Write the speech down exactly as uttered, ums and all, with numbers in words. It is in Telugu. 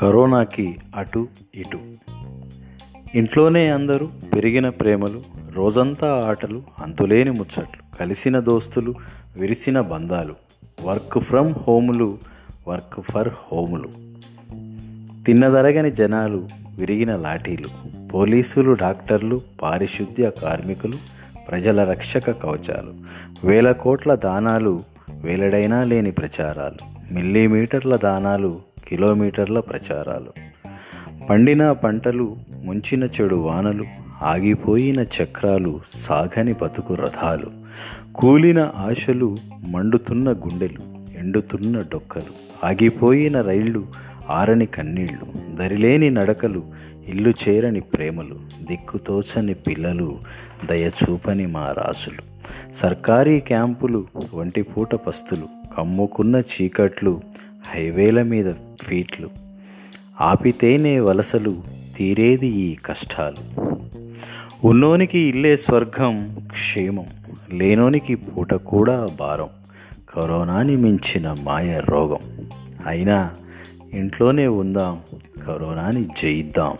కరోనాకి అటు ఇటు ఇంట్లోనే అందరూ పెరిగిన ప్రేమలు, రోజంతా ఆటలు, అంతులేని ముచ్చట్లు, కలిసిన దోస్తులు, విరిసిన బంధాలు, వర్క్ ఫ్రమ్ హోములు, వర్క్ ఫర్ హోములు, తిన్నదరగని జనాలు, విరిగిన లాఠీలు, పోలీసులు, డాక్టర్లు, పారిశుద్ధ్య కార్మికులు, ప్రజల రక్షక కవచాలు, వేల కోట్ల దానాలు, వేలడైనా లేని ప్రచారాలు, మిల్లీమీటర్ల దానాలు, కిలోమీటర్ల ప్రచారాలు, పండిన పంటలు, ముంచిన చెడు వానలు, ఆగిపోయిన చక్రాలు, సాగని బతుకు రథాలు, కూలిన ఆశలు, మండుతున్న గుండెలు, ఎండుతున్న డొక్కలు, ఆగిపోయిన రైళ్ళు, ఆరని కన్నీళ్లు, దరిలేని నడకలు, ఇల్లు చేరని ప్రేమలు, దిక్కుతోచని పిల్లలు, దయచూపని మా రాసులు, సర్కారీ క్యాంపులు, వంటిపూట పస్తులు, కమ్ముకున్న చీకట్లు, హైవేల మీద ఫీట్లు, ఆపితేనే వలసలు, తీరేది ఈ కష్టాలు, ఉన్నోనికి ఇల్లే స్వర్గం క్షేమం, లేనోనికి పూట కూడా భారం, కరోనాని మించిన మాయ రోగం, అయినా ఇంట్లోనే ఉందాం, కరోనాని జయిద్దాం.